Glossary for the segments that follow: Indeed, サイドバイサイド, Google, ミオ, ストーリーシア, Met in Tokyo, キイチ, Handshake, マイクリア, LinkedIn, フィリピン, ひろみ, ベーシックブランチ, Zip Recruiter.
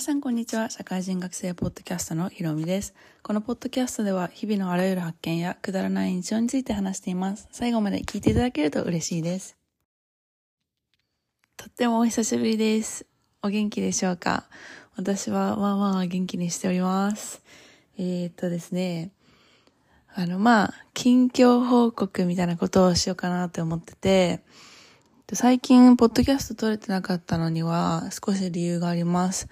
皆さんこんにちは。社会人学生ポッドキャストのひろみです。このポッドキャストでは日々のあらゆる発見やくだらない日常について話しています。最後まで聞いていただけると嬉しいです。とってもお久しぶりです。お元気でしょうか？私はまあ元気にしております。ですね、近況報告みたいなことをしようかなって思ってて、最近ポッドキャスト撮れてなかったのには少し理由があります。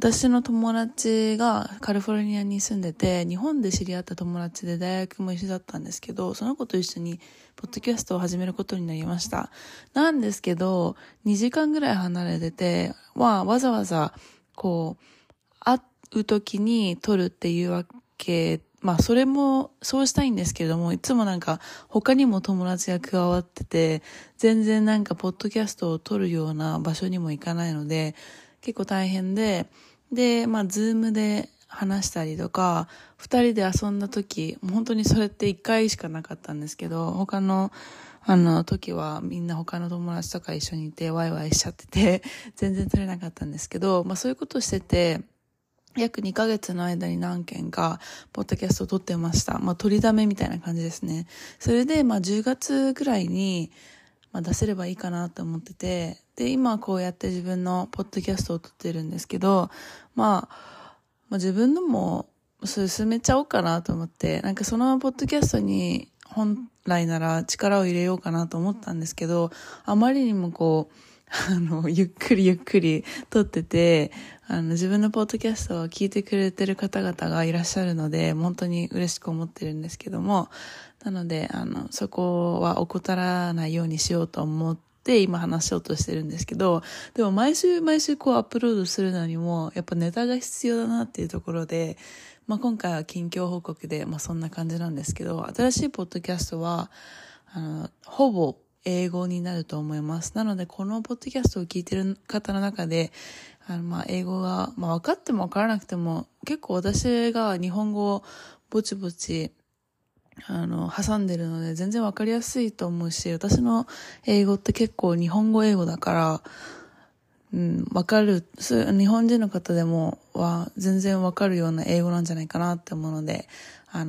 私の友達がカリフォルニアに住んでて、日本で知り合った友達で大学も一緒だったんですけど、その子と一緒にポッドキャストを始めることになりました。なんですけど2時間ぐらい離れてて、わざわざこう会う時に撮るっていうわけで、それもそうしたいんですけれども、いつも他にも友達が加わってて、全然ポッドキャストを撮るような場所にも行かないので結構大変で、ズームで話したりとか二人で遊んだ時、本当にそれって一回しかなかったんですけど、他の時はみんな他の友達とか一緒にいてワイワイしちゃってて全然撮れなかったんですけど、そういうことしてて約2ヶ月の間に何件かポッドキャストを撮ってました。撮りだめみたいな感じですね。それで10月ぐらいに出せればいいかなと思ってて、で今こうやって自分のポッドキャストを撮ってるんですけど、自分のも進めちゃおうかなと思って、そのポッドキャストに本来なら力を入れようかなと思ったんですけど、あまりにもゆっくり撮ってて、自分のポッドキャストを聞いてくれてる方々がいらっしゃるので、本当に嬉しく思ってるんですけども、なので、そこは怠らないようにしようと思って、今話しようとしてるんですけど、でも毎週アップロードするのにも、やっぱネタが必要だなっていうところで、今回は近況報告で、そんな感じなんですけど、新しいポッドキャストは、ほぼ、英語になると思います。なのでこのポッドキャストを聞いてる方の中で英語が、分かっても分からなくても、結構私が日本語をぼちぼち挟んでるので全然分かりやすいと思うし、私の英語って結構日本語英語だから、分かる、日本人の方でもは全然分かるような英語なんじゃないかなって思うので、新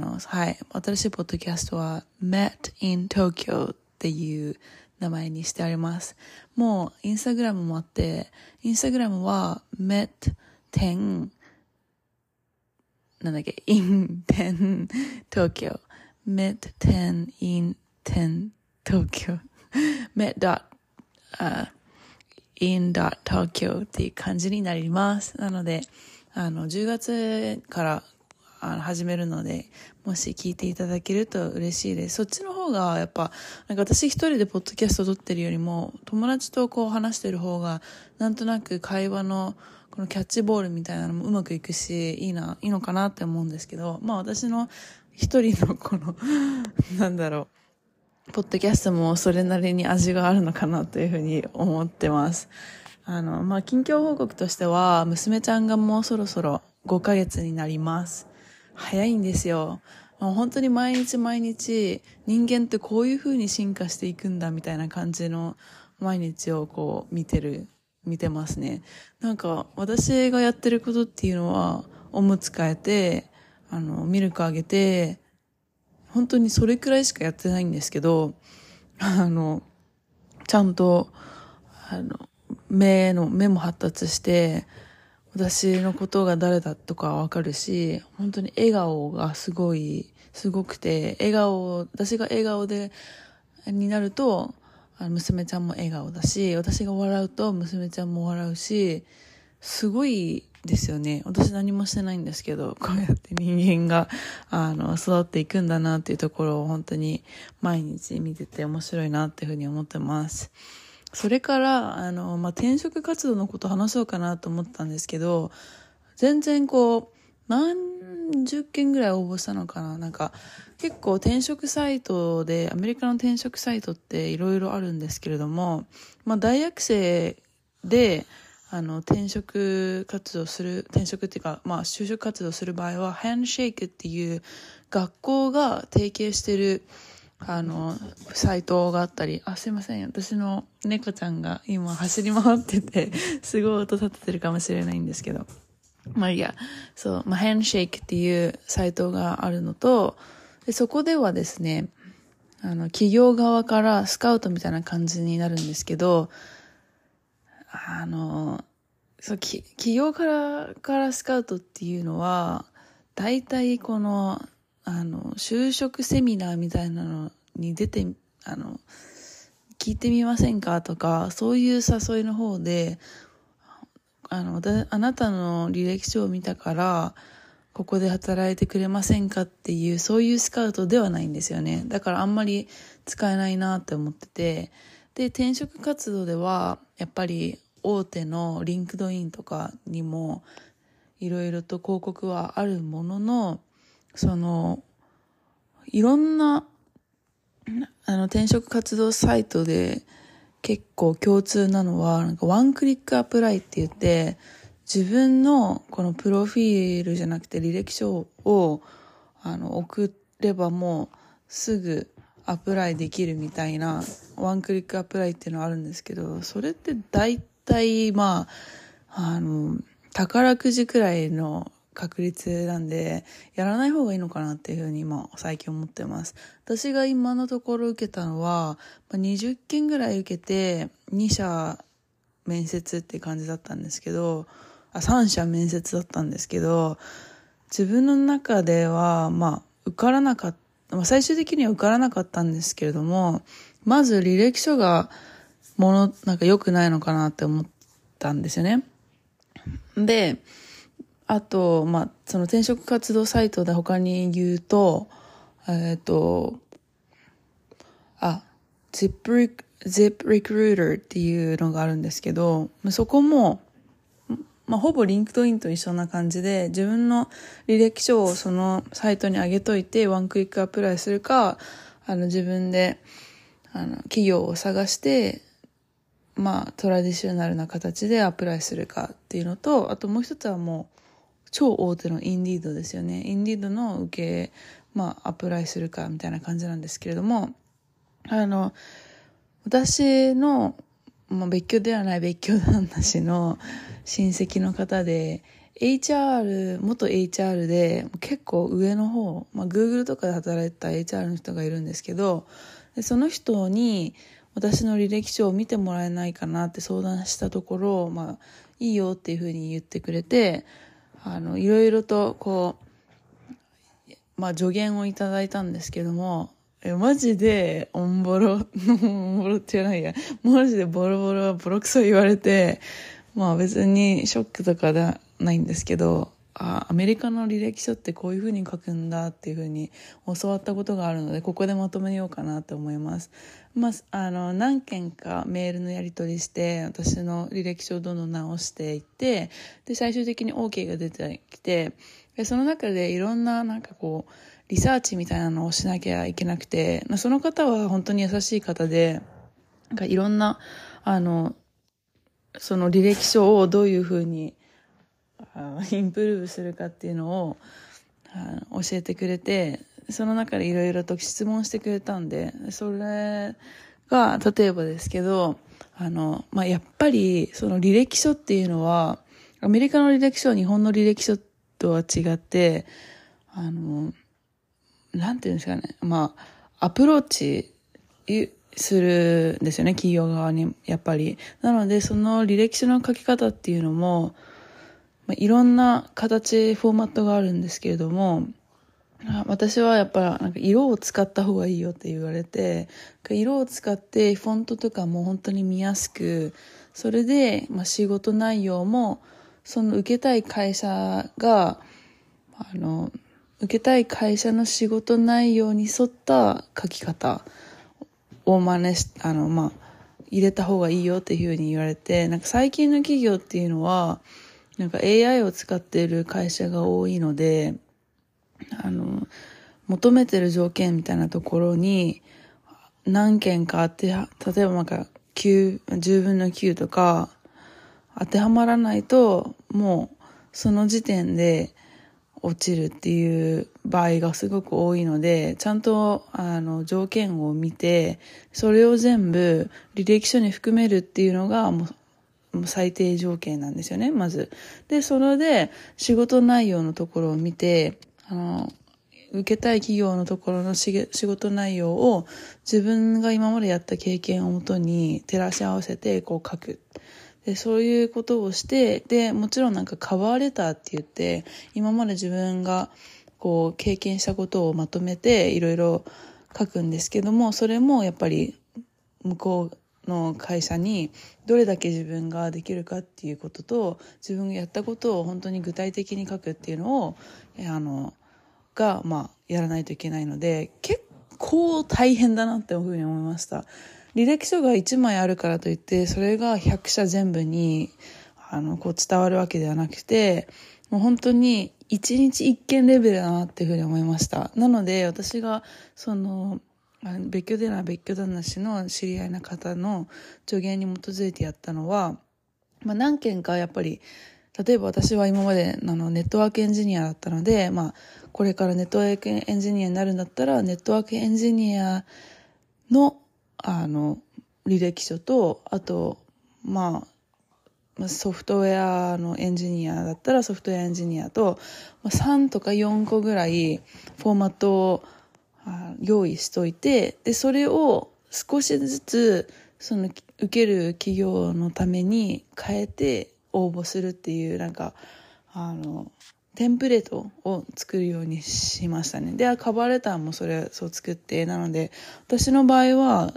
しいポッドキャストは Met in Tokyoっていう名前にしてあります。もうインスタグラムもあって、インスタグラムは Met in Tokyo Met in Tokyo っていう感じになります。なので、10月から始めるので、もし聞いていただけると嬉しいです。そっちの方がやっぱ私一人でポッドキャストを撮ってるよりも、友達とこう話してる方がなんとなく会話のこのキャッチボールみたいなのもうまくいくし、いいのかなって思うんですけど、私の一人のこのポッドキャストもそれなりに味があるのかなというふうに思ってます。近況報告としては、娘ちゃんがもうそろそろ5ヶ月になります。早いんですよ。本当に毎日人間ってこういう風に進化していくんだみたいな感じの毎日をこう見てますね。私がやってることっていうのは、おむつ替えて、ミルクあげて、本当にそれくらいしかやってないんですけど、ちゃんと、目も発達して、私のことが誰だとかわかるし、本当に笑顔がすごくて、私が笑顔になると、娘ちゃんも笑顔だし、私が笑うと娘ちゃんも笑うし、すごいですよね。私何もしてないんですけど、こうやって人間が、育っていくんだなっていうところを本当に毎日見てて面白いなっていうふうに思ってます。それから、転職活動のこと話そうかなと思ったんですけど、全然何十件ぐらい応募したのかな。結構転職サイトで、アメリカの転職サイトっていろいろあるんですけれども、大学生で、転職っていうか、就職活動する場合は、ハンドシェイクっていう学校が提携してるサイトがあったり、あ、すいません、私の猫ちゃんが今走り回っててすごい音立ててるかもしれないんですけど、まあいいや、そう、まあ、ヘンシェイクっていうサイトがあるのと、でそこではですね、企業側からスカウトみたいな感じになるんですけど、そう、企業からスカウトっていうのは、大体この、就職セミナーみたいなのに出て、聞いてみませんかとか、そういう誘いの方で、あなたの履歴書を見たから、ここで働いてくれませんかっていう、そういうスカウトではないんですよね。だからあんまり使えないなって思ってて。で、転職活動では、やっぱり大手のリンクドインとかにも、いろいろと広告はあるものの、いろんな、転職活動サイトで結構共通なのは、なんかワンクリックアプライって言って、自分のこのプロフィールじゃなくて履歴書を、送ればもうすぐアプライできるみたいな、ワンクリックアプライっていうのはあるんですけど、それって大体、まあ、宝くじくらいの確率なんで、やらない方がいいのかなっていうふうに今最近思ってます。私が今のところ受けたのは20件ぐらい受けて2社面接って感じだったんですけど、3社面接だったんですけど、自分の中ではまあ受からなかった、まあ、最終的には受からなかったんですけれども、まず履歴書がなんか良くないのかなって思ったんですよね。で、あと、まあ、その転職活動サイトで他に言うと、Zip Recruiter っていうのがあるんですけど、そこも、まあ、ほぼリンクドインと一緒な感じで、自分の履歴書をそのサイトに上げといて、ワンクリックアプライするか、自分で、企業を探して、まあ、トラディショナルな形でアプライするかっていうのと、あともう一つはもう、超大手のインディードですよね。インディードのまあ、アプライするかみたいな感じなんですけれども、私の、まあ、別居ではない別居旦那氏の親戚の方で、元 HR で結構上の方、まあ、Google とかで働いてた HR の人がいるんですけど、でその人に私の履歴書を見てもらえないかなって相談したところ、まあ、いいよっていうふうに言ってくれて、いろいろとこう、まあ、助言をいただいたんですけども、マジでマジでボロクソ言われて、まあ別にショックとかではないんですけど、アメリカの履歴書ってこういう風に書くんだっていう風に教わったことがあるので、ここでまとめようかなと思います。まあ、何件かメールのやり取りして、私の履歴書をどんどん直していって、で、最終的に OK が出てきて、でその中でいろんななんかこう、リサーチみたいなのをしなきゃいけなくて、その方は本当に優しい方で、なんかいろんな、その履歴書をどういう風に、インプルーブするかっていうのを教えてくれて、その中でいろいろと質問してくれたんで、それが例えばですけど、まあ、やっぱりその履歴書っていうのは、アメリカの履歴書は日本の履歴書とは違って、なんていうんですかね、まあアプローチするんですよね、企業側にやっぱり。なのでその履歴書の書き方っていうのも、いろんな形、フォーマットがあるんですけれども、私はやっぱなんか色を使った方がいいよって言われて、色を使ってフォントとかも本当に見やすく、それでまあ仕事内容も、その受けたい会社が、受けたい会社の仕事内容に沿った書き方をまあ、入れた方がいいよっていうふうに言われて、なんか最近の企業っていうのは、なんか AI を使っている会社が多いので、求めてる条件みたいなところに何件か例えばなんか10分の9とか当てはまらないと、もうその時点で落ちるっていう場合がすごく多いので、ちゃんと条件を見て、それを全部履歴書に含めるっていうのがもう最低条件なんですよね、まず。で、それで仕事内容のところを見て、受けたい企業のところの仕事内容を自分が今までやった経験をもとに照らし合わせてこう書く。で、そういうことをして、で、もちろんなんかカバーレターって言って、今まで自分がこう経験したことをまとめていろいろ書くんですけども、それもやっぱり向こうの会社にどれだけ自分ができるかっていうことと、自分がやったことを本当に具体的に書くっていうのをやらないといけないので、結構大変だなっていうふうに思いました。履歴書が1枚あるからといってそれが100社全部にこう伝わるわけではなくて、もう本当に1日1件レベルだなっていうふうに思いました。なので私が別居でない別居旦那氏の知り合いの方の助言に基づいてやったのは、何件かやっぱり、例えば私は今までネットワークエンジニアだったので、これからネットワークエンジニアになるんだったら、ネットワークエンジニアの履歴書と、あとソフトウェアのエンジニアだったらソフトウェアエンジニアと、3とか4個ぐらいフォーマットを用意しといて、でそれを少しずつ受ける企業のために変えて応募するっていう、テンプレートを作るようにしましたね。で、カバーレターもそう作って、なので私の場合は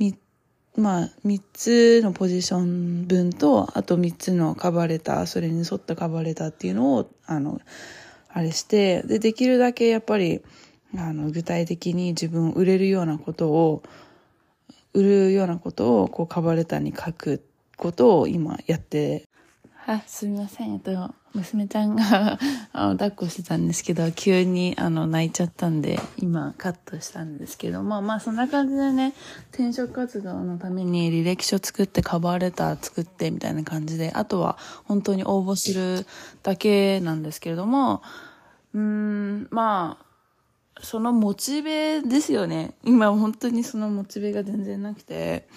3つのポジション分と、あと3つのカバーレター、それに沿ったカバーレターっていうのをして、で、できるだけやっぱり具体的に自分を売るようなことをこうカバーレターに書くことを今やって、すみません、娘ちゃんが抱っこしてたんですけど、急に泣いちゃったんで今カットしたんですけども、そんな感じでね、転職活動のために履歴書作ってカバーレター作ってみたいな感じで、あとは本当に応募するだけなんですけれども、そのモチベですよね。今本当にそのモチベが全然なくて、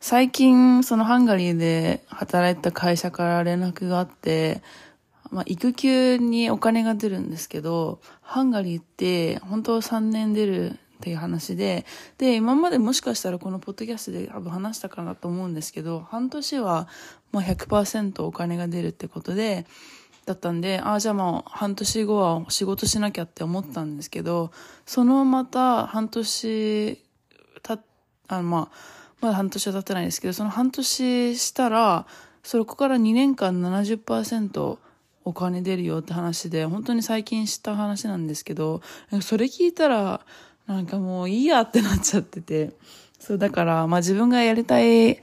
最近ハンガリーで働いてた会社から連絡があって、育休にお金が出るんですけど、ハンガリーって本当3年出るっていう話で、で、今までもしかしたらこのポッドキャストで多分話したかなと思うんですけど、半年は100% お金が出るってことで、だったんで、じゃあ半年後は仕事しなきゃって思ったんですけど、また半年まだ半年は経ってないんですけど、その半年したら、そこから2年間 70% お金出るよって話で、本当に最近知った話なんですけど、それ聞いたら、もういいやってなっちゃってて、そう、だから、自分がやりたい、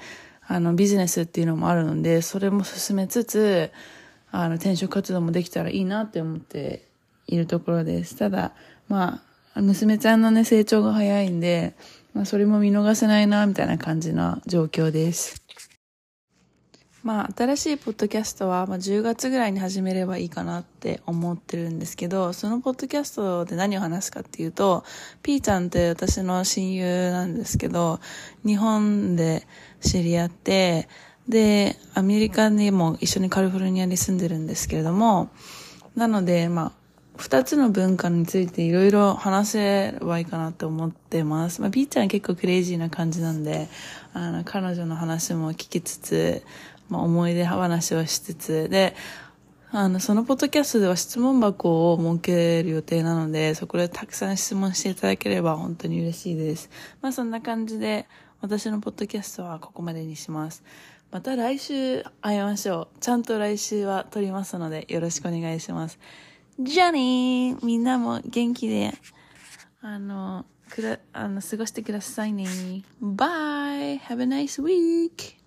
ビジネスっていうのもあるので、それも進めつつ、転職活動もできたらいいなって思っているところです。ただ、娘ちゃんのね、成長が早いんで、それも見逃せないな、みたいな感じの状況です。新しいポッドキャストは、10月ぐらいに始めればいいかなって思ってるんですけど、そのポッドキャストで何を話すかっていうと、ピーちゃんって私の親友なんですけど、日本で知り合って、で、アメリカにも一緒にカリフォルニアに住んでるんですけれども、なので、2つの文化についていろいろ話せばいいかなと思ってます。ピーちゃんは結構クレイジーな感じなんで、彼女の話も聞きつつ、思い出話をしつつ、で、そのポッドキャストでは質問箱を設ける予定なので、そこでたくさん質問していただければ本当に嬉しいです。そんな感じで、私のポッドキャストはここまでにします。また来週会いましょう。ちゃんと来週は撮りますのでよろしくお願いします。じゃあねー。みんなも元気で、過ごしてくださいね。Bye! Have a nice week!